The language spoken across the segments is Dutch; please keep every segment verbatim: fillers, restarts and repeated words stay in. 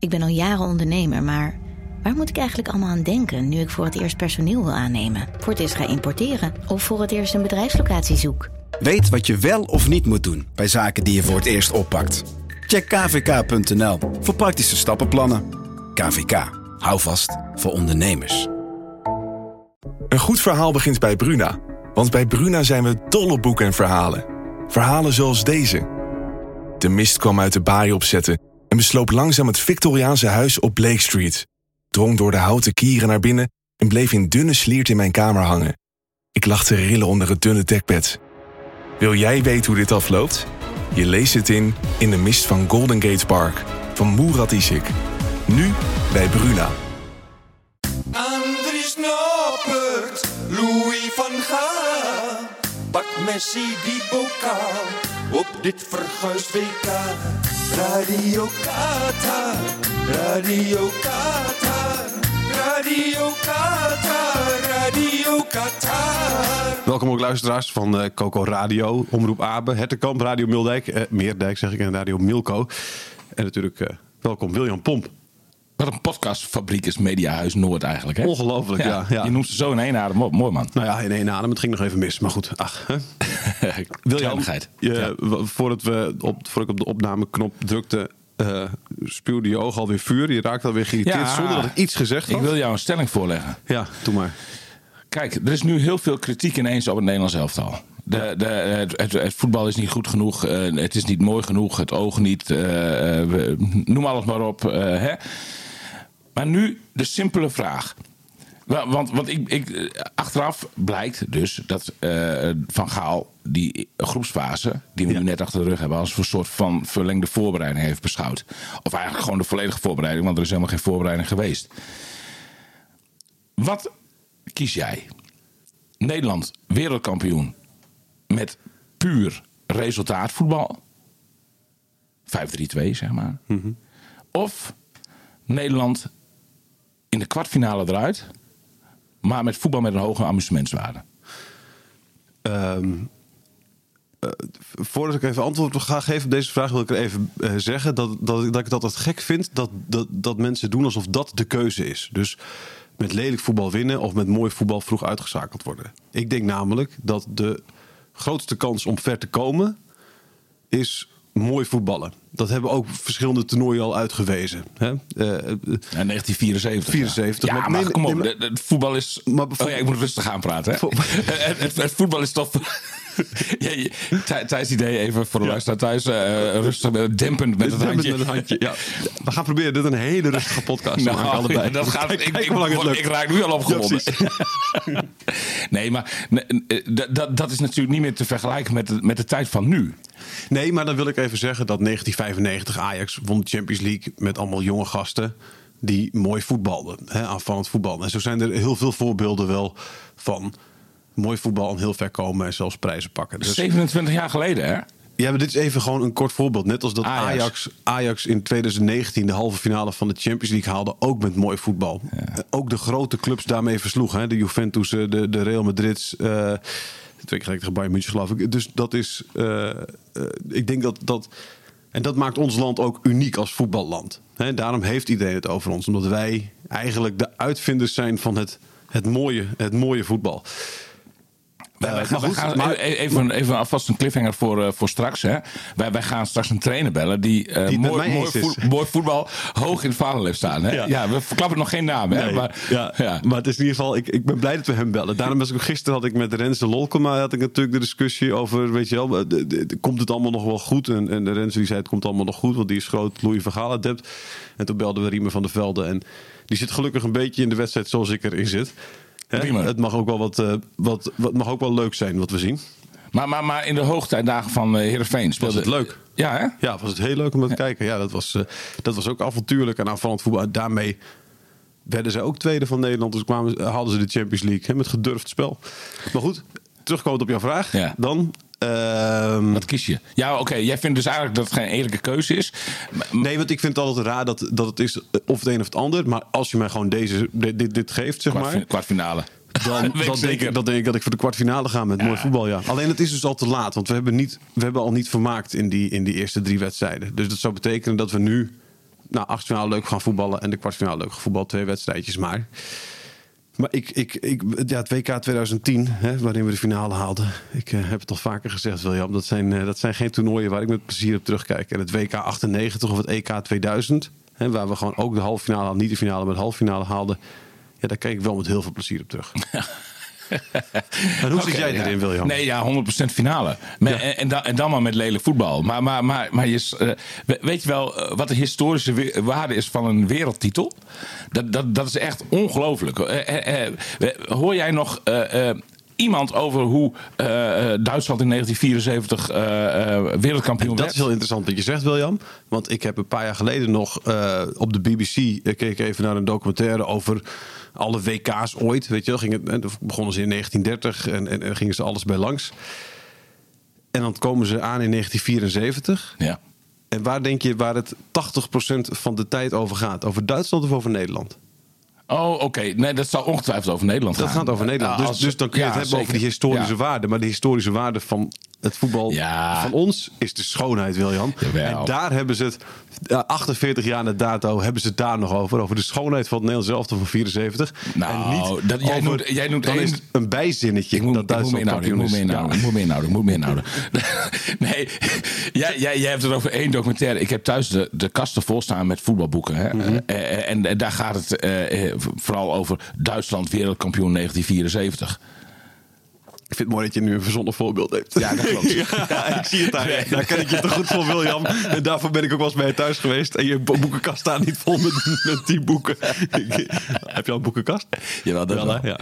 Ik ben al jaren ondernemer, maar waar moet ik eigenlijk allemaal aan denken nu ik voor het eerst personeel wil aannemen, voor het eerst ga importeren of voor het eerst een bedrijfslocatie zoek? Weet wat je wel of niet moet doen bij zaken die je voor het eerst oppakt. Check k v k punt n l voor praktische stappenplannen. K V K. Hou vast voor ondernemers. Een goed verhaal begint bij Bruna. Want bij Bruna zijn we dol op boeken en verhalen. Verhalen zoals deze. De mist kwam uit de baai opzetten en besloop langzaam het Victoriaanse huis op Blake Street. Drong door de houten kieren naar binnen en bleef in dunne sliert in mijn kamer hangen. Ik lag te rillen onder het dunne dekbed. Wil jij weten hoe dit afloopt? Je leest het in In de Mist van Golden Gate Park van Murad Isik. Nu bij Bruna. Andries Noppert, Louis van Gaal. Pak Messi die bokaal op dit verguisd W K. Radio Qatar, Radio Qatar, Radio Qatar, Radio Qatar. Welkom ook luisteraars van uh, Coco Radio, Omroep Abe, Hertekamp, Radio Mildijk, uh, Meerdijk zeg ik en Radio Milko. En natuurlijk uh, welkom William Pomp. Wat een podcastfabriek is Mediahuis Noord eigenlijk, hè? Ongelooflijk, ja. ja, ja. Je noemt ze zo in één adem op. Mooi, man. Nou ja, in één adem. Het ging nog even mis, maar goed. Ach, hè? William, je, ja. voordat, we op, voordat ik op de opnameknop drukte, uh, spuwde je oog alweer vuur. Je raakte alweer geïrriteerd ja, zonder dat ik iets gezegd had. Ik wil jou een stelling voorleggen. Ja, doe maar. Kijk, er is nu heel veel kritiek ineens op het Nederlands elftal. De, de, het, het voetbal is niet goed genoeg, uh, het is niet mooi genoeg, het oog niet, uh, we, noem alles maar op. Uh, hè? Maar nu de simpele vraag. Want, want ik, ik, achteraf blijkt dus dat uh, Van Gaal die groepsfase, die we ja. nu net achter de rug hebben, als een soort van verlengde voorbereiding heeft beschouwd. Of eigenlijk gewoon de volledige voorbereiding, want er is helemaal geen voorbereiding geweest. Wat kies jij? Nederland, wereldkampioen. Met puur resultaatvoetbal. vijf drie twee, zeg maar. Mm-hmm. Of Nederland in de kwartfinale eruit. Maar met voetbal met een hoge amusementswaarde. Um, uh, voordat ik even antwoord ga geven op deze vraag, wil ik er even uh, zeggen dat, dat, dat ik dat het gek vind dat, dat, dat mensen doen alsof dat de keuze is. Dus met lelijk voetbal winnen of met mooi voetbal vroeg uitgeschakeld worden. Ik denk namelijk dat de grootste kans om ver te komen is mooi voetballen. Dat hebben ook verschillende toernooien al uitgewezen. Hè? Uh, ja, negentien vierenzeventig. vierenzeventig. Ja, maar, maar nee, kom op. Nee, maar, het voetbal is... Maar bevo- oh ja, ik moet rustig aan praten. Hè? Vo- het, het, het voetbal is toch... Ja, je, Thijs idee even voor de ja. luisteraar thuis. Uh, rustig, uh, dempend met het handje. Met een handje. Ja. We gaan proberen dit een hele rustige podcast te maken. Allebei. Ja, dat gaat, kijk, ik, kijk ik, het lukt. Ik raak nu al opgewonden. Ja, nee, maar nee, d- d- dat is natuurlijk niet meer te vergelijken met de, met de tijd van nu. Nee, maar dan wil ik even zeggen dat negentien vijfennegentig Ajax won de Champions League met allemaal jonge gasten die mooi voetbalden. Hè, aanvallend voetbal. En zo zijn er heel veel voorbeelden wel van mooi voetbal en heel ver komen en zelfs prijzen pakken. Dus zevenentwintig jaar geleden, hè? Ja, maar dit is even gewoon een kort voorbeeld. Net als dat Ajax, Ajax, Ajax in twintig negentien de halve finale van de Champions League haalde, ook met mooi voetbal. Ja. Ook de grote clubs daarmee versloegen. Hè? De Juventus, de, de Real Madrid, uh, twee keer gelijk tegen Bayern München, geloof ik. Dus dat is, uh, uh, ik denk dat dat, en dat maakt ons land ook uniek als voetballand. Hè? Daarom heeft iedereen het over ons, omdat wij eigenlijk de uitvinders zijn van het, het, mooie, het mooie voetbal. Uh, wij, maar goed, gaan, maar, even, even alvast een cliffhanger voor, uh, voor straks. Hè. Wij, wij gaan straks een trainer bellen die, uh, die mooi, mooi, voet, mooi voetbal hoog in het vaandel staan. Hè. Ja. Ja, we verklappen nog geen naam. Hè, nee, maar, ja, ja. maar het is in ieder geval, ik, ik ben blij dat we hem bellen. Daarom was ik gisteren had ik met Rens de Lolkema had ik natuurlijk de discussie over, weet je wel, de, de, de, komt het allemaal nog wel goed? En, en de Rens die zei het komt allemaal nog goed, want die is groot Louis van Gaal adept. En toen belden we Riemen van der Velde en die zit gelukkig een beetje in de wedstrijd zoals ik erin zit. He, het mag ook wel wat, uh, wat, wat mag ook wel leuk zijn wat we zien. Maar, maar, maar in de hoogtijdagen van uh, Heerenveen speelde was het leuk. Ja, hè? Ja, was het heel leuk om te ja. kijken. Ja, dat was, uh, dat was ook avontuurlijk en aanvallend voetbal. Daarmee werden zij ook tweede van Nederland. Dus kwamen, hadden ze de Champions League he, met gedurfd spel. Maar goed, terugkomend op jouw vraag. Ja. Dan. Uh, wat kies je? Ja, oké. Okay. Jij vindt dus eigenlijk dat het geen eerlijke keuze is. Maar, nee, want ik vind het altijd raar dat, dat het is of het een of het ander. Maar als je mij gewoon deze, dit, dit, dit geeft, zeg Kwart, maar... Kwartfinale. Dan, dan, ik denk ik, dan denk ik dat ik voor de kwartfinale ga met ja. mooi voetbal, ja. Alleen het is dus al te laat. Want we hebben, niet, we hebben al niet vermaakt in die, in die eerste drie wedstrijden. Dus dat zou betekenen dat we nu nou, achtfinale leuk gaan voetballen en de kwartfinale leuk gaan voetballen. Twee wedstrijdjes maar. Maar ik, ik, ik, ja, het W K twintig tien, hè, waarin we de finale haalden. Ik uh, heb het al vaker gezegd, William. Dat zijn, uh, dat zijn geen toernooien waar ik met plezier op terugkijk. En het W K achtennegentig of het E K tweeduizend, hè, waar we gewoon ook de halve finale haalden, niet de finale, maar de halve finale haalden. Ja, daar kijk ik wel met heel veel plezier op terug. Ja. Maar hoe zit okay, jij ja. erin, William? Nee, ja, honderd procent finale. Maar, ja. en, en, dan, en dan maar met lelijk voetbal. Maar, maar, maar, maar je, weet je wel wat de historische we- waarde is van een wereldtitel? Dat, dat, dat is echt ongelooflijk. Eh, eh, hoor jij nog... Eh, eh, Iemand over hoe uh, Duitsland in negentien vierenzeventig uh, uh, wereldkampioen werd. Dat is heel interessant dat je zegt, William. Want ik heb een paar jaar geleden nog uh, op de B B C... Uh, keek ik even naar een documentaire over alle W K's ooit. Weet je wel, ging het, begonnen ze in negentien dertig en, en, en gingen ze alles bij langs. En dan komen ze aan in negentien vierenzeventig. Ja. En waar denk je waar het tachtig procent van de tijd over gaat? Over Duitsland of over Nederland? Oh, oké. Okay. Nee, dat zou ongetwijfeld over Nederland gaan. Dat gaat over Nederland. Dus, dus dan kun je ja, het hebben zeker. over die historische ja. waarde. Maar de historische waarde van het voetbal ja. van ons is de schoonheid, William. Jawel. En daar hebben ze het, achtenveertig jaar na dato, hebben ze het daar nog over. Over de schoonheid van het Nederlands elftal van vierenzeventig. Nou, en niet dat, jij, over, noemt, jij noemt dan een, is een bijzinnetje. Ik moet, dat Duitsland kampioen is. Ik moet me inhouden, ik moet me inhouden. Nee, jij, jij, jij hebt het over één documentaire. Ik heb thuis de, de kasten vol staan met voetbalboeken. Hè. Mm-hmm. En, en, en daar gaat het eh, vooral over Duitsland wereldkampioen negentien vierenzeventig. Ik vind het mooi dat je nu een verzonnen voorbeeld hebt. Ja, dat klopt. Ja, ja, ik zie het daar. Nee. Daar ken ik je te goed voor, William. En daarvoor ben ik ook wel eens bij je thuis geweest. En je boekenkast staat niet vol met, met die boeken. Heb je al een boekenkast? Jawel, dat ja, wel. Ja.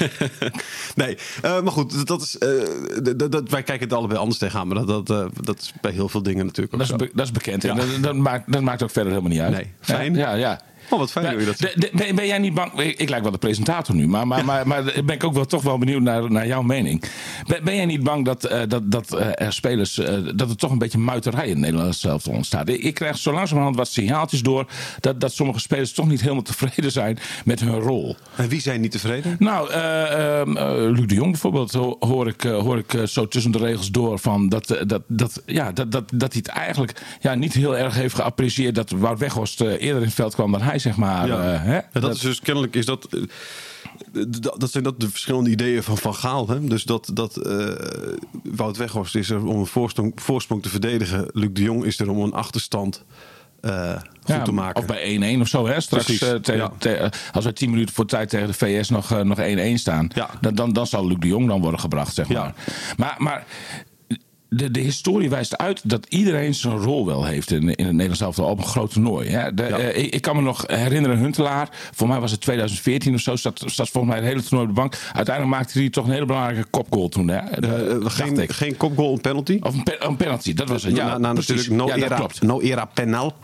Ja. Nee, uh, maar goed. Dat is, uh, dat, dat, wij kijken het allebei anders tegenaan. Maar dat, dat, uh, dat is bij heel veel dingen natuurlijk ook dat zo. Is be- dat is bekend. Ja. En dat, dat, maakt, dat maakt ook verder helemaal niet uit. Nee, fijn. Ja, ja. ja. Oh, wat fijn nou, doe je dat. De, de, ben jij niet bang... Ik, ik lijk wel de presentator nu, maar, maar, ja. maar, maar ben ik ook wel toch wel benieuwd naar, naar jouw mening. Ben, ben jij niet bang dat, uh, dat, dat uh, er spelers... Uh, dat er toch een beetje muiterij in het Nederlands elftal ontstaat? Ik, ik krijg zo langzamerhand wat signaaltjes door... Dat, dat sommige spelers toch niet helemaal tevreden zijn met hun rol. En wie zijn niet tevreden? Nou, uh, uh, Luc de Jong bijvoorbeeld hoor ik, uh, hoor ik uh, zo tussen de regels door... van dat, uh, dat, dat, ja, dat, dat, dat hij het eigenlijk ja, niet heel erg heeft geapprecieerd... dat Wout Weghorst uh, eerder in het veld kwam dan hij. Zeg maar, ja. uh, hè? Ja, dat, dat is dus kennelijk is dat, dat, dat zijn dat de verschillende ideeën van Van Gaal. Hè? Dus dat, dat uh, Wout Weghorst is er om een voorsprong, voorsprong te verdedigen. Luc de Jong is er om een achterstand uh, goed ja, te maken. Of bij één-één of zo. Hè? Straks uh, te, ja. te, uh, als we tien minuten voor tijd tegen de V S nog, uh, nog één-één staan. Ja. Dan, dan, dan zal Luc de Jong dan worden gebracht. Zeg maar. Ja. maar, maar De, de historie wijst uit dat iedereen zijn rol wel heeft in, in het Nederlands elftal op een groot toernooi. Hè? De, ja. uh, ik, ik kan me nog herinneren, Huntelaar, voor mij was het tweeduizend veertien of zo, zat, zat volgens mij het hele toernooi op de bank. Uiteindelijk maakte hij toch een hele belangrijke kopgoal toen. Hè? De, uh, geen, geen kopgoal, een penalty? Of een, pe- een penalty, dat was het. Ja, na, na, natuurlijk, no, ja, era, dat klopt. No era penal.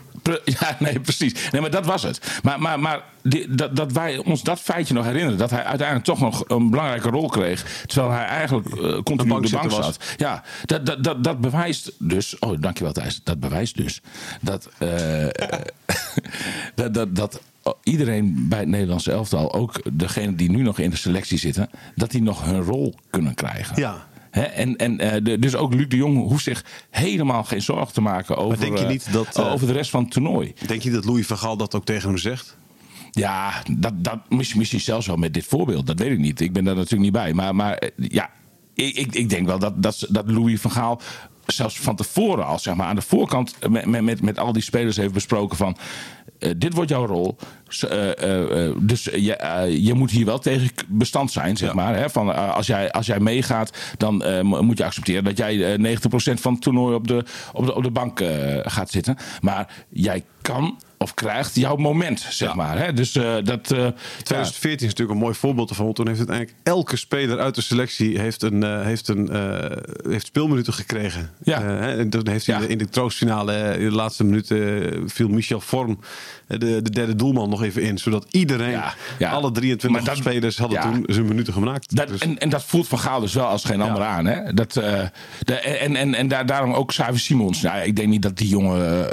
Ja, nee, precies. Nee, maar dat was het. Maar, maar, maar die, dat, dat wij ons dat feitje nog herinneren... dat hij uiteindelijk toch nog een belangrijke rol kreeg... terwijl hij eigenlijk uh, continu op de bank zat. Ja, dat, dat, dat, dat bewijst dus... Oh, dankjewel Thijs. Dat bewijst dus dat... Uh, dat, dat, dat iedereen bij het Nederlandse elftal... ook degenen die nu nog in de selectie zitten... dat die nog hun rol kunnen krijgen. Ja. He, en, en, uh, de, dus ook Luc de Jong hoeft zich helemaal geen zorgen te maken over, denk je niet dat, uh, over de rest van het toernooi. Denk je dat Louis van Gaal dat ook tegen hem zegt? Ja, dat, dat, misschien, misschien zelfs wel met dit voorbeeld. Dat weet ik niet. Ik ben daar natuurlijk niet bij. Maar, maar ja, ik, ik, ik denk wel dat, dat, dat Louis van Gaal... zelfs van tevoren al, zeg maar, aan de voorkant... met, met, met al die spelers heeft besproken van... Uh, dit wordt jouw rol. Uh, uh, dus je, uh, je moet hier wel tegen bestand zijn, zeg ja. maar. Hè? Van, uh, als, jij, als jij meegaat, dan uh, moet je accepteren... dat jij uh, negentig procent van het toernooi op de, op de, op de bank uh, gaat zitten. Maar jij kan... of krijgt jouw moment, zeg ja. maar. Hè? Dus, uh, dat, uh, tweeduizend veertien ja. is natuurlijk een mooi voorbeeld ervan. Toen heeft uiteindelijk elke speler uit de selectie... heeft, een, uh, heeft, een, uh, heeft speelminuten gekregen. Ja. Uh, hè? En dan heeft hij ja. in de troostfinale... in de laatste minuten uh, viel Michel Vorm... De, de derde doelman nog even in. Zodat iedereen, ja, ja. alle drieëntwintig dat, spelers... hadden ja. toen zijn minuten gemaakt. Dat, dus. en, en dat voelt Van Gaal dus wel als geen ja. ander aan. Hè? Dat, uh, de, en en, en daar, daarom ook Xavi Simons. Nou, ik denk niet dat die jongen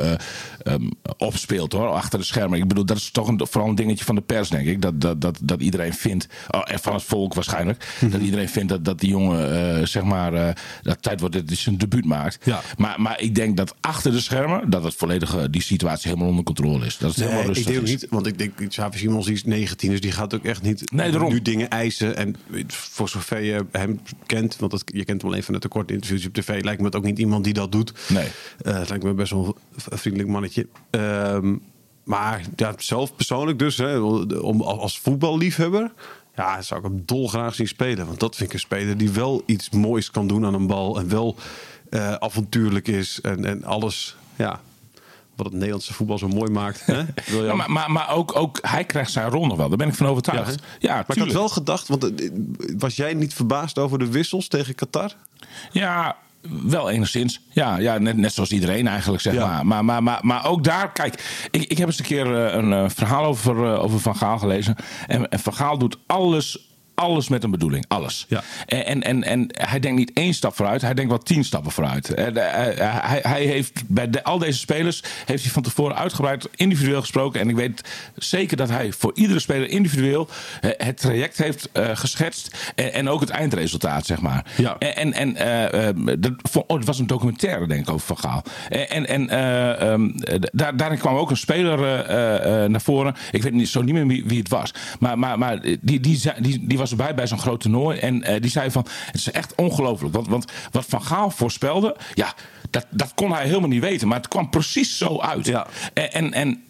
uh, um, opspeelt... speelt hoor, achter de schermen. Ik bedoel, dat is toch een, vooral een dingetje van de pers, denk ik. Dat, dat, dat, dat iedereen vindt, oh, van het volk waarschijnlijk, mm-hmm. dat iedereen vindt dat, dat die jongen, uh, zeg maar, uh, dat tijd wordt dat hij zijn debuut maakt. Ja. Maar, maar ik denk dat achter de schermen, dat het volledige, die situatie helemaal onder controle is. Dat is nee, helemaal rustig. Ik denk niet, want ik denk, Xavi Simons is negentien, dus die gaat ook echt niet nee, nu dingen eisen. En voor zover je hem kent, want dat, je kent hem alleen van het tekort interviews op tv, lijkt me het ook niet iemand die dat doet. Nee. Uh, het lijkt me best wel een vriendelijk mannetje. Um, maar ja, zelf persoonlijk dus, hè, om, als voetballiefhebber, ja, zou ik hem dolgraag zien spelen. Want dat vind ik een speler die wel iets moois kan doen aan een bal. En wel uh, avontuurlijk is en, en alles, ja, wat het Nederlandse voetbal zo mooi maakt. Hè? Ja, maar maar, maar ook, ook hij krijgt zijn rol nog wel. Daar ben ik van overtuigd. Ja, ja, maar tuurlijk. Ik had wel gedacht, want was jij niet verbaasd over de wissels tegen Qatar? Ja, wel enigszins. Ja, ja net, net zoals iedereen eigenlijk, zeg ja. maar. Maar, maar, maar. Maar ook daar, kijk, ik, ik heb eens een keer uh, een uh, verhaal over, uh, over Van Gaal gelezen. En, en Van Gaal doet alles... Alles met een bedoeling, alles. Ja. En, en, en hij denkt niet één stap vooruit, hij denkt wel tien stappen vooruit. Hij, hij heeft bij de, al deze spelers heeft hij van tevoren uitgebreid individueel gesproken. En ik weet zeker dat hij voor iedere speler individueel het traject heeft uh, geschetst. En, en ook het eindresultaat, zeg maar. Ja. En, en uh, dat, oh, dat was een documentaire, denk ik, over Van Gaal. En, en uh, um, daar, daarin kwam ook een speler uh, uh, naar voren. Ik weet niet, zo niet meer wie, wie het was. Maar, maar, maar die, die, die, die was erbij bij zo'n groot toernooi. En uh, die zei van, het is echt ongelooflijk. Want, want wat Van Gaal voorspelde, ja, dat, dat kon hij helemaal niet weten. Maar het kwam precies zo uit. Ja. En, en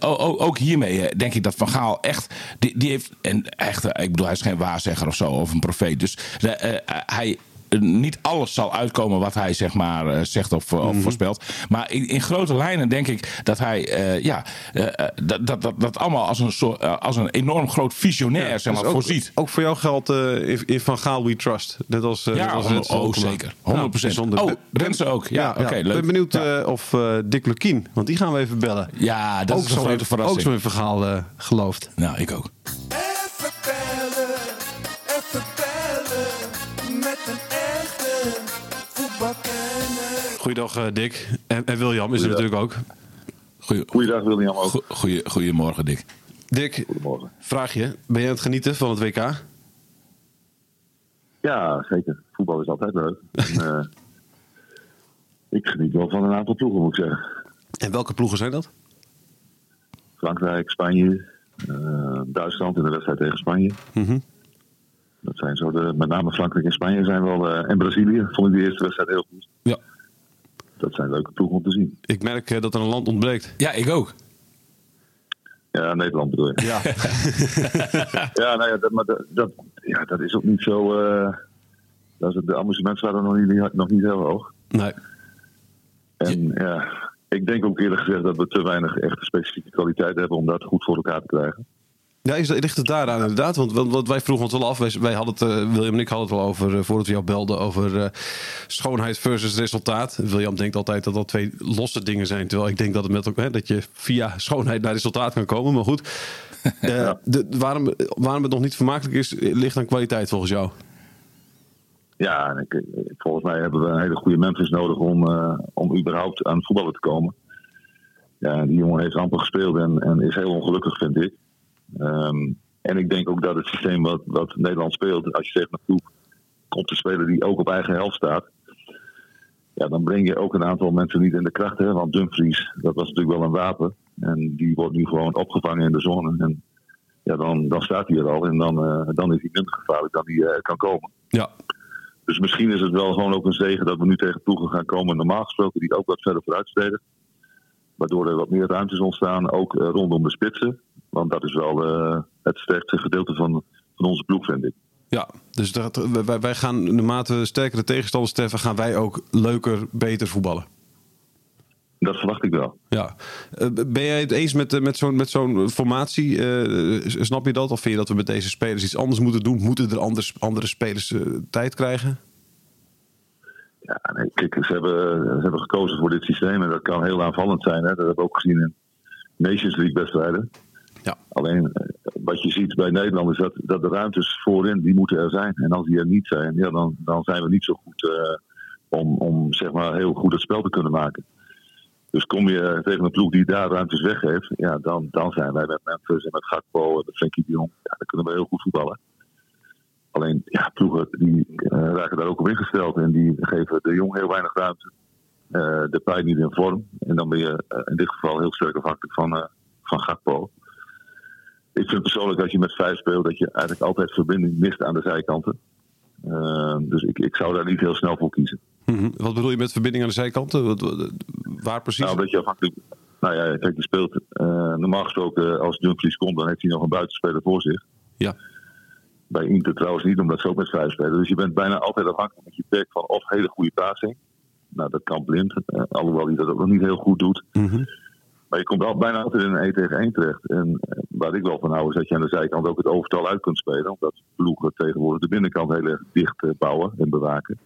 uh, ook hiermee denk ik dat Van Gaal echt, die, die heeft, en echt, ik bedoel, hij is geen waarzegger of zo, of een profeet. Dus uh, uh, hij... niet alles zal uitkomen wat hij zeg maar zegt of, of mm-hmm. voorspelt. Maar in, in grote lijnen denk ik dat hij uh, ja, uh, dat, dat, dat, dat allemaal als een, soort, uh, als een enorm groot visionair ja, zeg maar, dus ook, voorziet. Ook voor jou geldt uh, if, if Van Gaal we trust. Net als, uh, ja, net als honderd, oh, zeker. honderd procent. Nou, oh, Rensen ook. Ja, ja, oké, okay, ja. Leuk. Ik ben benieuwd ja. uh, of uh, Dick Lukkien, want die gaan we even bellen. Ja, dat ook is een grote verrassing. Ook zo'n Van Gaal uh, gelooft. Nou, ik ook. Goeiedag Dick. En, en William is er natuurlijk ook. Goeie, Goeiedag William ook. Goeie, goedemorgen Dick. Dick, goedemorgen. Vraag je, ben je aan het genieten van het W K? Ja, zeker. Voetbal is altijd leuk. En, uh, ik geniet wel van een aantal ploegen, moet ik zeggen. En welke ploegen zijn dat? Frankrijk, Spanje, uh, Duitsland in de wedstrijd tegen Spanje. Mm-hmm. Dat zijn zo de, met name Frankrijk en Spanje zijn wel... Uh, en Brazilië vond ik de eerste wedstrijd heel goed. Ja. Dat zijn leuke ploegen om te zien. Ik merk uh, dat er een land ontbreekt. Ja, ik ook. Ja, Nederland bedoel je. Ja, ja, nou ja, dat, maar dat, dat, ja, dat is ook niet zo... Uh, dat is het, de amusements waren nog niet, nog niet heel hoog. Nee. En ja. ja, ik denk ook eerlijk gezegd dat we te weinig echte specifieke kwaliteit hebben om dat goed voor elkaar te krijgen. Ja, is dat, ligt het daaraan inderdaad? Want wat wij vroegen ons wel af. Wij, wij hadden het, uh, William en ik hadden het wel over, uh, voordat we jou belden, over uh, schoonheid versus resultaat. William denkt altijd dat dat twee losse dingen zijn. Terwijl ik denk dat, het met, hè, dat je via schoonheid naar resultaat kan komen. Maar goed, uh, ja. de, waarom, waarom het nog niet vermakelijk is, ligt aan kwaliteit volgens jou. Ja, ik, volgens mij hebben we een hele goede Memphis nodig om, uh, om überhaupt aan het voetballen te komen. Ja, die jongen heeft amper gespeeld en, en is heel ongelukkig, vind ik. Um, en ik denk ook dat het systeem wat, wat Nederland speelt, als je tegen een ploeg komt te spelen die ook op eigen helft staat, ja, dan breng je ook een aantal mensen niet in de kracht, hè? Want Dumfries, dat was natuurlijk wel een wapen en die wordt nu gewoon opgevangen in de zone en ja, dan, dan staat hij er al en dan, uh, dan is hij minder gevaarlijk dan hij uh, kan komen. Ja. Dus misschien is het wel gewoon ook een zegen dat we nu tegen ploegen gaan komen, normaal gesproken, die ook wat verder vooruit steden, waardoor er wat meer ruimtes ontstaan, ook uh, rondom de spitsen. Want dat is wel uh, het sterkste gedeelte van, van onze ploeg, vind ik. Ja, dus dat, wij, wij gaan naarmate sterkere tegenstanders treffen, gaan wij ook leuker, beter voetballen. Dat verwacht ik wel. Ja. Uh, ben jij het eens met, uh, met, zo'n, met zo'n formatie? Uh, snap je dat? Of vind je dat we met deze spelers iets anders moeten doen? Moeten er anders, andere spelers uh, tijd krijgen? Ja, nee, kijk, ze hebben, ze hebben gekozen voor dit systeem. En dat kan heel aanvallend zijn. Hè? Dat hebben we ook gezien in Nations League wedstrijden. Ja. Alleen wat je ziet bij Nederland is dat, dat de ruimtes voorin, die moeten er zijn. En als die er niet zijn, ja, dan, dan zijn we niet zo goed uh, om, om zeg maar heel goed het spel te kunnen maken. Dus kom je tegen een ploeg die daar ruimtes weggeeft, ja, dan, dan zijn wij met Memphis en met Gakpo en met Frenkie de Jong, ja, dan kunnen we heel goed voetballen. Alleen, ja, ploegen die uh, raken daar ook op ingesteld en die geven de Jong heel weinig ruimte. Uh, Depay niet in vorm. En dan ben je uh, in dit geval heel sterk afhankelijk van, uh, van Gakpo. Ik vind persoonlijk dat je met vijf speelt, dat je eigenlijk altijd verbinding mist aan de zijkanten. Uh, dus ik, ik zou daar niet heel snel voor kiezen. Mm-hmm. Wat bedoel je met verbinding aan de zijkanten? Wat, wat, waar precies? Nou, dat je afhankelijk... Nou ja, kijk, je speelt... Uh, normaal gesproken, uh, als Dumfries komt, dan heeft hij nog een buitenspeler voor zich. Ja. Bij Inter trouwens niet, omdat ze ook met vijf spelen. Dus je bent bijna altijd afhankelijk met je pack van of hele goede passing. Nou, dat kan Blind. Uh, alhoewel hij dat ook nog niet heel goed doet. Mm-hmm. Maar je komt al, bijna altijd in een één tegen één terecht. En uh, waar ik wel van hou is dat je aan de zijkant ook het overtal uit kunt spelen. Omdat ploegen tegenwoordig de binnenkant heel erg dicht uh, bouwen en bewaken.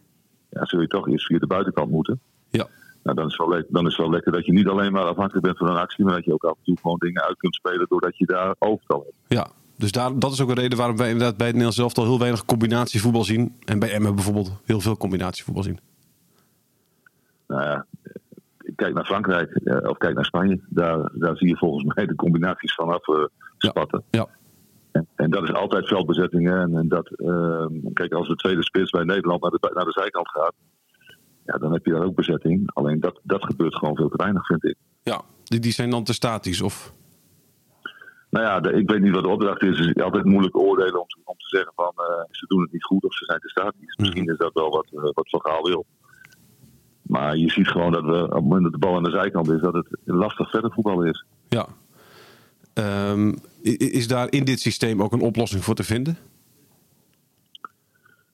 Ja, zul je toch eerst via de buitenkant moeten. Ja. Nou, dan is het wel le- dan is het wel lekker dat je niet alleen maar afhankelijk bent van een actie. Maar dat je ook af en toe gewoon dingen uit kunt spelen doordat je daar overtal hebt. Ja. Dus daar, dat is ook een reden waarom wij inderdaad bij het Nederlands elftal heel weinig combinatievoetbal zien. En bij Emmen bijvoorbeeld heel veel combinatievoetbal zien. Nou ja, kijk naar Frankrijk of kijk naar Spanje. Daar, daar zie je volgens mij de combinaties vanaf uh, spatten. Ja, ja. En, en dat is altijd veldbezettingen. En, en dat, uh, kijk, als de tweede spits bij Nederland naar de, naar de zijkant gaat, ja, dan heb je daar ook bezetting. Alleen dat, dat gebeurt gewoon veel te weinig, vind ik. Ja, die, die zijn dan te statisch of... Nou ja, de, ik weet niet wat de opdracht is. Het is altijd moeilijk oordelen om, om te zeggen van uh, ze doen het niet goed of ze zijn te statisch. Misschien is dat wel wat, uh, wat Van Gaal wil. Maar je ziet gewoon dat we op het moment dat de bal aan de zijkant is, dat het lastig verder voetballen is. Ja. Um, is daar in dit systeem ook een oplossing voor te vinden?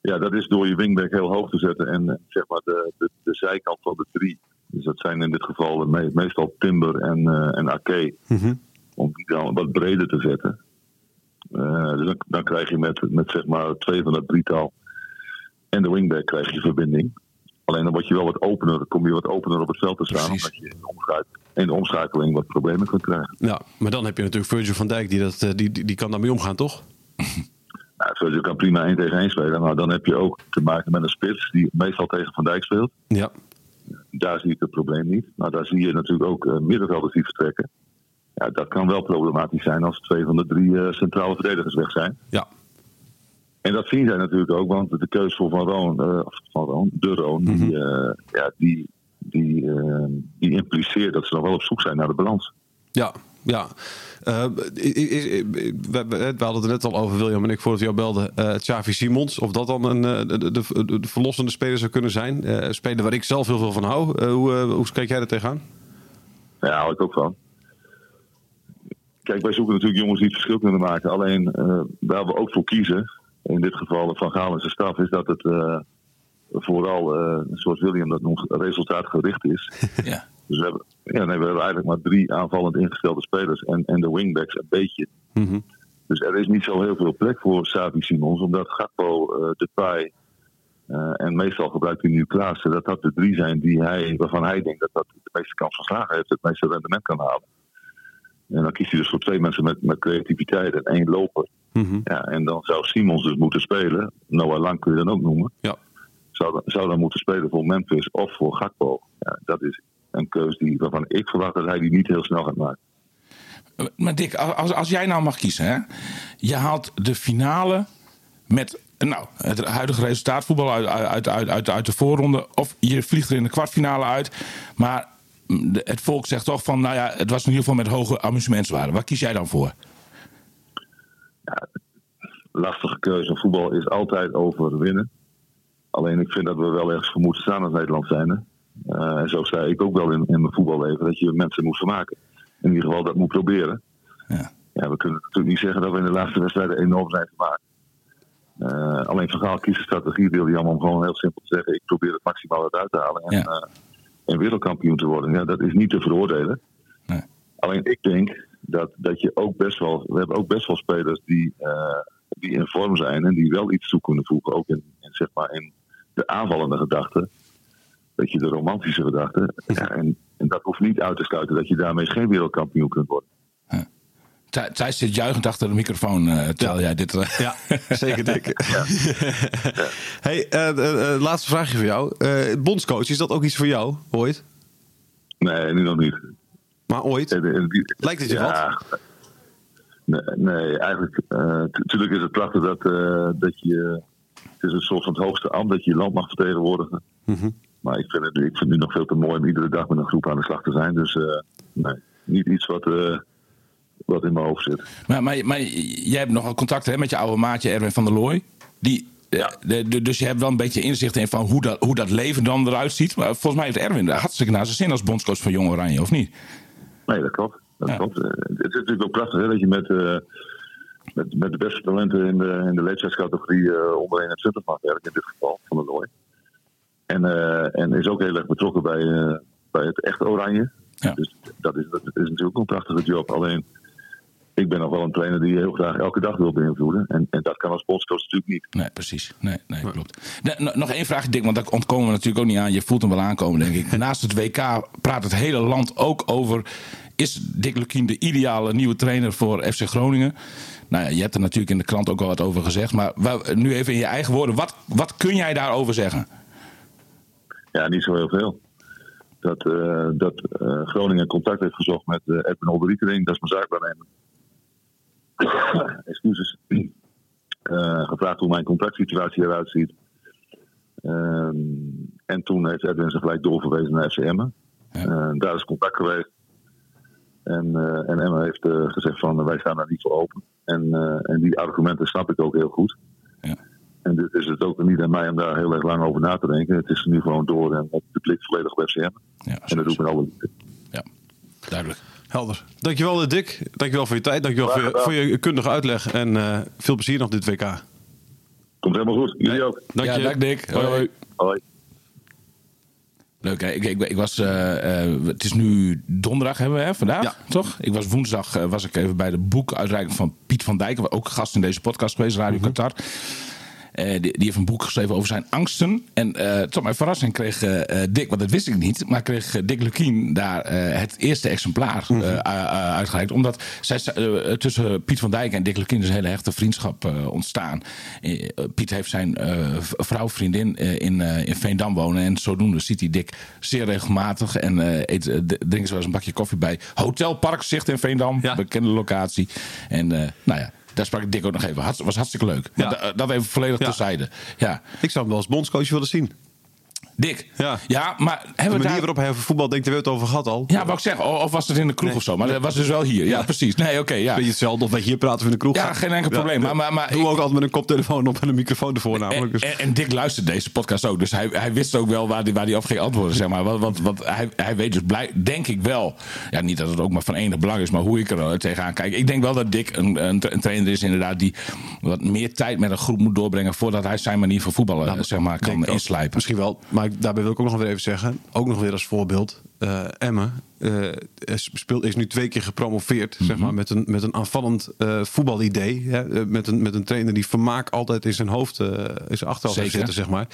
Ja, dat is door je wingback heel hoog te zetten en zeg maar de, de, de zijkant van de drie. Dus dat zijn in dit geval me, meestal Timber en, uh, en Ake. Mm-hmm. Om die dan wat breder te zetten. Uh, dus dan, dan krijg je met, met zeg maar twee van dat drietal en de wingback krijg je verbinding. Alleen dan word je wel wat opener, dan kom je wat opener op het veld te staan. Precies. Omdat je in de, omschakel, in de omschakeling wat problemen kunt krijgen. Ja, maar dan heb je natuurlijk Virgil van Dijk, die, dat, die, die, die kan daarmee omgaan, toch? Nou, Virgil kan prima één tegen één spelen, maar dan heb je ook te maken met een spits die meestal tegen Van Dijk speelt. Ja. Daar zie ik het probleem niet. Maar daar zie je natuurlijk ook uh, middenvelders die vertrekken. Ja, dat kan wel problematisch zijn als twee van de drie uh, centrale verdedigers weg zijn. Ja. En dat zien zij natuurlijk ook, want de keuze voor Van Roon, uh, Van Roon, de Roon, mm-hmm. die, uh, ja, die, die, uh, die impliceert dat ze nog wel op zoek zijn naar de balans. Ja, ja. Uh, we, we hadden het net al over, William en ik, voordat jou belden. Uh, Xavi Simons, of dat dan een, uh, de, de, de verlossende speler zou kunnen zijn. Uh, speler waar ik zelf heel veel van hou. Uh, hoe, uh, hoe kijk jij er tegenaan? Ja, daar hou ik ook van. Kijk, wij zoeken natuurlijk jongens die het verschil kunnen maken. Alleen uh, waar we ook voor kiezen, in dit geval Van Gaal en zijn staf, is dat het uh, vooral, uh, zoals William dat noemt, resultaatgericht is. Ja. Dus we hebben, ja, nee, we hebben eigenlijk maar drie aanvallend ingestelde spelers en, en de wingbacks een beetje. Mm-hmm. Dus er is niet zo heel veel plek voor Xavi Simons, omdat Gakpo, uh, Depay uh, en meestal gebruikt hij nu Klaassen, dat dat de drie zijn die hij, waarvan hij denkt dat dat de meeste kans van slagen heeft, het meeste rendement kan halen. En dan kiest hij dus voor twee mensen met, met creativiteit en één loper. Mm-hmm. Ja, en dan zou Simons dus moeten spelen. Noah Lang kun je dan ook noemen. Ja. Zou, zou dan moeten spelen voor Memphis of voor Gakpo. Ja, dat is een keuze die, waarvan ik verwacht dat hij die niet heel snel gaat maken. Maar Dick, als, als jij nou mag kiezen, hè? Je haalt de finale met nou, het huidige resultaatvoetbal uit, uit, uit, uit, uit de voorronde. Of je vliegt er in de kwartfinale uit. Maar... het volk zegt toch van, nou ja, het was in ieder geval met hoge amusementswaarde. Waar kies jij dan voor? Ja, lastige keuze. Voetbal is altijd over winnen. Alleen ik vind dat we wel ergens voor moeten staan als Nederland zijnde. Uh, en zo zei ik ook wel in, in mijn voetballeven dat je mensen moet vermaken. In ieder geval dat moet proberen. Ja. Ja, we kunnen natuurlijk niet zeggen dat we in de laatste wedstrijden enorm zijn gemaakt. Uh, alleen Van Gaal kiest de strategie, wil hij om gewoon heel simpel te zeggen, ik probeer het maximaal uit te halen. En, ja. uh, en wereldkampioen te worden, ja, dat is niet te veroordelen. Nee. Alleen ik denk dat, dat je ook best wel... We hebben ook best wel spelers die, uh, die in vorm zijn en die wel iets toe kunnen voegen. Ook in, in, zeg maar in de aanvallende gedachten. Een beetje de romantische gedachten. Ja, en, en dat hoeft niet uit te sluiten dat je daarmee geen wereldkampioen kunt worden. Ja. Thijs zit juichend achter de microfoon, uh, terwijl ja. jij dit... Uh... Ja, zeker Dick. Ja. Ja. Hey, uh, uh, laatste vraagje voor jou. Uh, bondscoach, is dat ook iets voor jou ooit? Nee, nu nog niet. Maar ooit? En, en, Lijkt het je ja, wat? Nee, nee eigenlijk... Natuurlijk uh, is het prachtig dat, uh, dat je... Het is een soort van het hoogste ambt dat je je land mag vertegenwoordigen. Mm-hmm. Maar ik vind, het, ik vind het nu nog veel te mooi om iedere dag met een groep aan de slag te zijn. Dus uh, nee, niet iets wat... Uh, wat in mijn hoofd zit. Maar, maar, maar jij hebt nogal contact hè, met je oude maatje Erwin van de Looi. Die, ja. de, de, dus je hebt wel een beetje inzicht in van hoe dat, hoe dat leven dan eruit ziet. Maar volgens mij heeft Erwin daar hartstikke naar zijn zin als bondscoach van Jong Oranje, of niet? Nee, dat klopt. Dat ja. klopt. Het is natuurlijk ook prachtig hè, dat je met, uh, met, met de beste talenten in de, in de leeftijdscategorie uh, onder eenentwintig mag werken, in dit geval van de Looi. En, uh, en is ook heel erg betrokken bij, uh, bij het echt Oranje. Ja. Dus dat is, dat is natuurlijk een prachtige job. Alleen... Ik ben nog wel een trainer die je heel graag elke dag wil beïnvloeden. En, en dat kan als bondscoach natuurlijk niet. Nee, precies. Nee, nee, klopt. Nee, nog één vraag, Dick, want daar ontkomen we natuurlijk ook niet aan. Je voelt hem wel aankomen, denk ik. Naast het W K praat het hele land ook over... Is Dick Lukkien de ideale nieuwe trainer voor F C Groningen? Nou ja, je hebt er natuurlijk in de krant ook al wat over gezegd. Maar nu even in je eigen woorden. Wat, wat kun jij daarover zeggen? Ja, niet zo heel veel. Dat, uh, dat uh, Groningen contact heeft gezocht met uh, Edwin Holderrietering. Dat is mijn zaakwaarnemer. Excuses. Uh, gevraagd hoe mijn contractsituatie eruit ziet. Uh, en toen heeft Edwin zich gelijk doorverwezen naar F C Emmen. Ja. Uh, daar is contact geweest. En, uh, en Emmen heeft uh, gezegd van uh, wij staan daar niet voor open. En, uh, en die argumenten snap ik ook heel goed. Ja. En dit is het ook niet aan mij om daar heel erg lang over na te denken. Het is nu gewoon door en op de blik volledig bij F C Emmen. Ja, en dat doe ik met alle liefde. Ja, duidelijk. Helder. Dankjewel Dick, dankjewel voor je tijd, dankjewel voor je, voor je kundige uitleg en uh, veel plezier nog dit W K. Komt helemaal goed, jullie ook. Dank je. Ja, dank Dick. Hoi. Hoi. Hoi. Leuk hè, ik, ik, ik was, uh, uh, het is nu donderdag hebben we hè, vandaag, ja. toch? Ik was woensdag uh, was ik even bij de boekuitreiking van Piet van Dijk, ook gast in deze podcast geweest, Radio mm-hmm. Qatar. Uh, die, die heeft een boek geschreven over zijn angsten. En uh, tot mijn verrassing kreeg uh, Dick, want dat wist ik niet... maar kreeg uh, Dick Lukkien daar uh, het eerste exemplaar uh, uh, uitgereikt. Omdat zij, uh, tussen Piet van Dijk en Dick Lukkien... is een hele hechte vriendschap uh, ontstaan. Uh, Piet heeft zijn uh, vrouw, vriendin uh, in, uh, in Veendam wonen... en zodoende ziet hij Dick zeer regelmatig... en uh, eet, uh, drinkt wel eens een bakje koffie bij Hotel Parkzicht in Veendam. Ja. Bekende locatie. En uh, nou ja... Daar sprak Dick ook nog even. Het was hartstikke leuk. Ja. Dat, dat even volledig ja. terzijde. Ja. Ik zou hem wel als bondscoach willen zien. Dick. Ja, ja maar... De manier daar... waarop hij over voetbal denkt, daar hebben we het over gehad al. Ja, wou ik zeggen. Of was het in de kroeg nee. of zo. Maar dat was dus wel hier. Ja, ja. precies. Nee, oké. Okay, ja. Beetje hetzelfde of wij hier praten van de kroeg. Ja, geen enkel ja, probleem. Ja, maar, maar, maar, doe ik... ook altijd met een koptelefoon op en een microfoon ervoor namelijk. En, en, en Dick luistert deze podcast ook. Dus hij, hij wist ook wel waar hij waar op ging antwoorden. Zeg maar. Want, want, want hij, hij weet dus blij, denk ik wel... Ja, niet dat het ook maar van enig belang is, maar hoe ik er tegenaan kijk. Ik denk wel dat Dick een, een, een trainer is inderdaad... die wat meer tijd met een groep moet doorbrengen... voordat hij zijn manier van voetballen nou, zeg maar, kan inslijpen. Misschien wel. Maar daarbij wil ik ook nog weer even zeggen, ook nog weer als voorbeeld, uh, Emmen uh, speelt, is nu twee keer gepromoveerd, mm-hmm. zeg maar, met een, met een aanvallend uh, voetbalidee. Hè, met, een, met een trainer die vermaak altijd in zijn hoofd, uh, in zijn achterhoofd heeft zitten, zeg maar.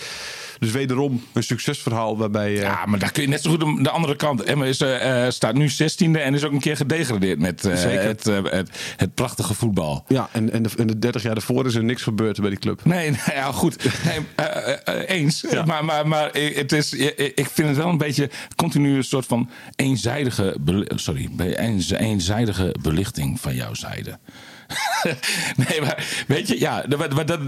Dus wederom een succesverhaal waarbij... Uh, ja, maar daar kun je net zo goed de andere kant. Emmen is, uh, staat nu zestiende en is ook een keer gedegradeerd met uh, het, uh, het, het prachtige voetbal. Ja, en, en, de, en de dertig jaar daarvoor is er niks gebeurd bij die club. Nee, nou ja, goed. Nee, uh, uh, uh, eens. Ja. Maar, maar, maar het is, ik vind het wel een beetje continu een soort van eenzijdige, be- sorry, eenzijdige belichting van jouw zijde. Nee, maar weet je, ja, maar dat...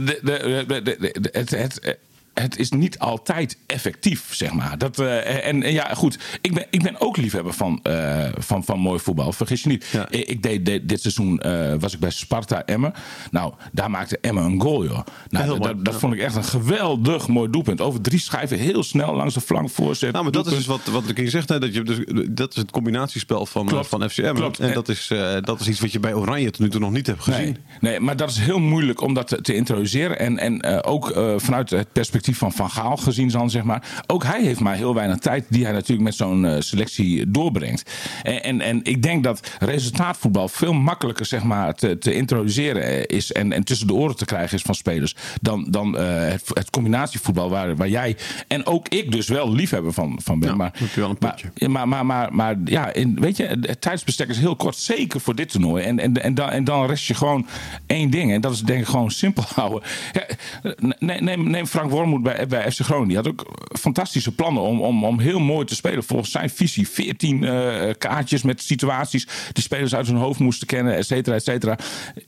Het... het Het is niet altijd effectief, zeg maar. Dat, uh, en, en ja, goed. Ik ben, ik ben ook liefhebber van, uh, van, van mooi voetbal. Vergis je niet. Ja. Ik, ik deed, deed dit seizoen uh, was ik bij Sparta Emmen. Nou, daar maakte Emmen een goal, joh. Nou, dat, dat, dat vond ik echt een geweldig mooi doelpunt. Over drie schijven heel snel langs de flank voorzet. Nou, maar dat doelpunt. Is dus wat, wat ik hier zeg. Hè, dat, je, dus, dat is het combinatiespel van, uh, van F C Emmen. En, en dat is, uh, dat is iets wat je bij Oranje tot nu toe nog niet hebt gezien. Nee, nee, maar dat is heel moeilijk om dat te, te introduceren. En, en uh, ook uh, vanuit het perspectief van Van Gaal gezien dan, zeg maar. Ook hij heeft maar heel weinig tijd die hij natuurlijk met zo'n uh, selectie doorbrengt. En, en, en ik denk dat resultaatvoetbal veel makkelijker, zeg maar, te, te introduceren is en, en tussen de oren te krijgen is van spelers dan, dan uh, het, het combinatievoetbal waar, waar jij en ook ik dus wel liefhebber van, van ben. Ja, maar, wel een maar, maar, maar, maar, maar ja, in, weet je, het tijdsbestek is heel kort, zeker voor dit toernooi. En, en, en, dan, en dan rest je gewoon één ding. En dat is denk ik gewoon simpel houden. Ja, neem, neem Frank Wormel moet bij, bij F C Groningen. Die had ook fantastische plannen om, om, om heel mooi te spelen. Volgens zijn visie veertien uh, kaartjes met situaties die spelers uit hun hoofd moesten kennen, et cetera, et cetera.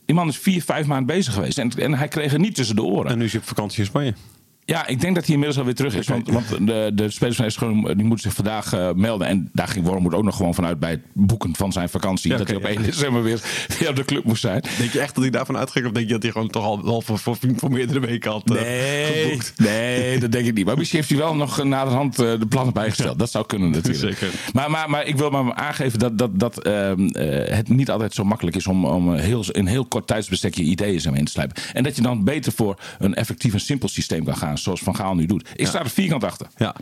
Die man is vier, vijf maanden bezig geweest. En, en hij kreeg het niet tussen de oren. En nu is hij op vakantie in Spanje. Ja, ik denk dat hij inmiddels alweer terug is. Want, want de, de spelers van Eschelon, die moeten zich vandaag uh, melden. En daar ging Wormel ook nog gewoon vanuit bij het boeken van zijn vakantie. Ja, dat okay, hij op één december weer, weer op de club moest zijn. Denk je echt dat hij daarvan uitging? Of denk je dat hij gewoon toch al, al voor, voor, voor meerdere weken had uh, nee, geboekt? Nee, dat denk ik niet. Maar misschien heeft hij wel nog naderhand uh, de plannen bijgesteld. Dat zou kunnen natuurlijk. Zeker. Maar, maar, maar ik wil maar aangeven dat, dat, dat uh, uh, het niet altijd zo makkelijk is om, om heel, in heel kort tijdsbestek je ideeën in te slijpen. En dat je dan beter voor een effectief en simpel systeem kan gaan. Zoals Van Gaal nu doet. Ik ja. sta er vierkant achter. Ja.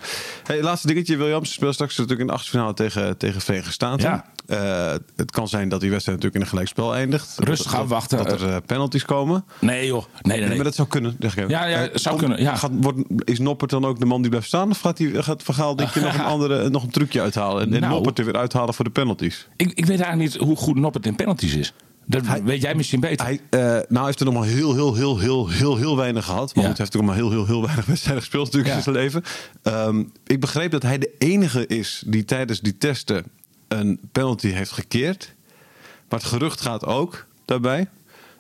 Hey, laatste dingetje. William speelt straks natuurlijk in de achtfinale tegen, tegen Veendam. Ja. Uh, het kan zijn dat die wedstrijd natuurlijk in een gelijkspel eindigt. Rustig dat, gaan wachten. Dat er uh, penalties komen. Nee joh. Nee, nee, nee. nee, maar dat zou kunnen. Denk ik. Ja, ja uh, zou komt, kunnen. Ja. Gaat, wordt, is Noppert dan ook de man die blijft staan? Of gaat, die, gaat Van Gaal denk je, uh, nog, een andere, nog een trucje uithalen? En, en nou, Noppert er weer uithalen voor de penalties? Ik, ik weet eigenlijk niet hoe goed Noppert in penalties is. Dat hij, weet jij misschien beter. Hij, uh, nou, hij heeft er nog maar heel, heel, heel, heel, heel, heel weinig gehad. Maar ja. goed, hij heeft er nog maar heel, heel, heel weinig wedstrijden gespeeld natuurlijk ja. in zijn leven. Um, ik begreep dat hij de enige is die tijdens die testen een penalty heeft gekeerd. Maar het gerucht gaat ook daarbij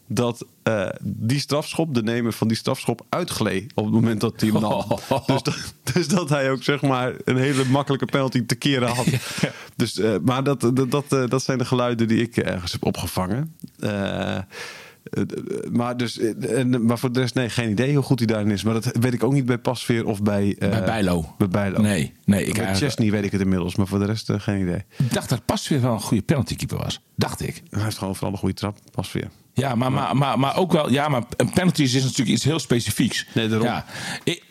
dat uh, die strafschop, de nemer van die strafschop, uitgleed op het moment dat hij hem nam. Oh. Dus, dat, dus dat hij ook zeg maar een hele makkelijke penalty te keren had. Ja. Dus, uh, maar dat, dat, dat, uh, dat zijn de geluiden die ik ergens heb opgevangen. Uh, Uh, maar, dus, uh, en, maar voor de rest, nee, geen idee hoe goed hij daarin is. Maar dat weet ik ook niet bij Pasveer of bij... Uh, bij Bijlo. Bij Bijlo. Nee, nee. Ik bij Chesney weet ik het inmiddels, maar voor de rest uh, geen idee. Ik dacht dat Pasveer wel een goede penaltykeeper was. Dacht ik. Hij heeft gewoon vooral een goede trap, Pasveer. Ja, maar, maar, maar, maar ook wel... Ja, maar penalties is natuurlijk iets heel specifieks. Nee, daarom. Ja, ik,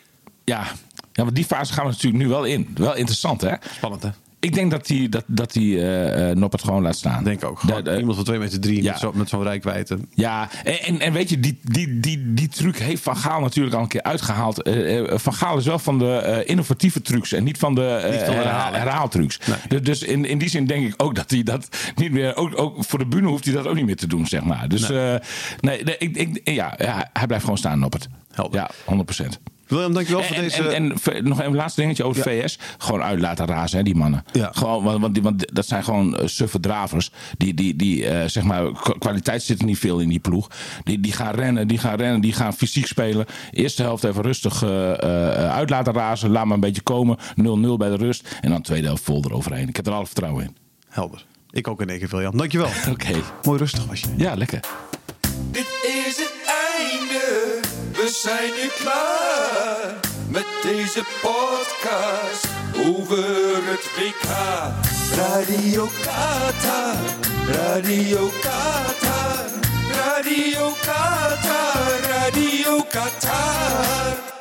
ja. ja want die fase gaan we natuurlijk nu wel in. Wel interessant, hè? Spannend, hè? Ik denk dat hij dat, dat uh, Noppert gewoon laat staan. Denk ook. Gewoon, dat, uh, iemand van twee meter drie ja. met, zo, met zo'n rijkwijde. Ja, en, en, en weet je, die, die, die, die truc heeft Van Gaal natuurlijk al een keer uitgehaald. Uh, van Gaal is wel van de uh, innovatieve trucs en niet van de, uh, niet van de herhaal, herhaaltrucs. Nee. Dus, dus in, in die zin denk ik ook dat hij dat niet meer... Ook, ook voor de bühne hoeft hij dat ook niet meer te doen, zeg maar. Dus nee, uh, nee, nee ik, ik, ja, ja, hij blijft gewoon staan, Noppert. Helder. Ja, honderd procent. William, dankjewel en, voor deze... En, en, en nog een laatste dingetje over de ja. V S. Gewoon uit laten razen, hè, die mannen. Ja. Gewoon, want, want, want dat zijn gewoon uh, suffe dravers. Die, die, die uh, zeg maar, kwaliteit zit er niet veel in die ploeg. Die, die gaan rennen, die gaan rennen, die gaan fysiek spelen. Eerste helft even rustig uh, uh, uit laten razen. Laat maar een beetje komen. nul nul bij de rust. En dan tweede helft vol eroverheen. Ik heb er alle vertrouwen in. Helder. Ik ook in één keer, William. Dankjewel. Oké. Okay. Mooi rustig was je. Ja, lekker. Dit is het einde. We zijn nu klaar met deze podcast over het W K. Radio Qatar, Radio Qatar, Radio Qatar, Radio Qatar.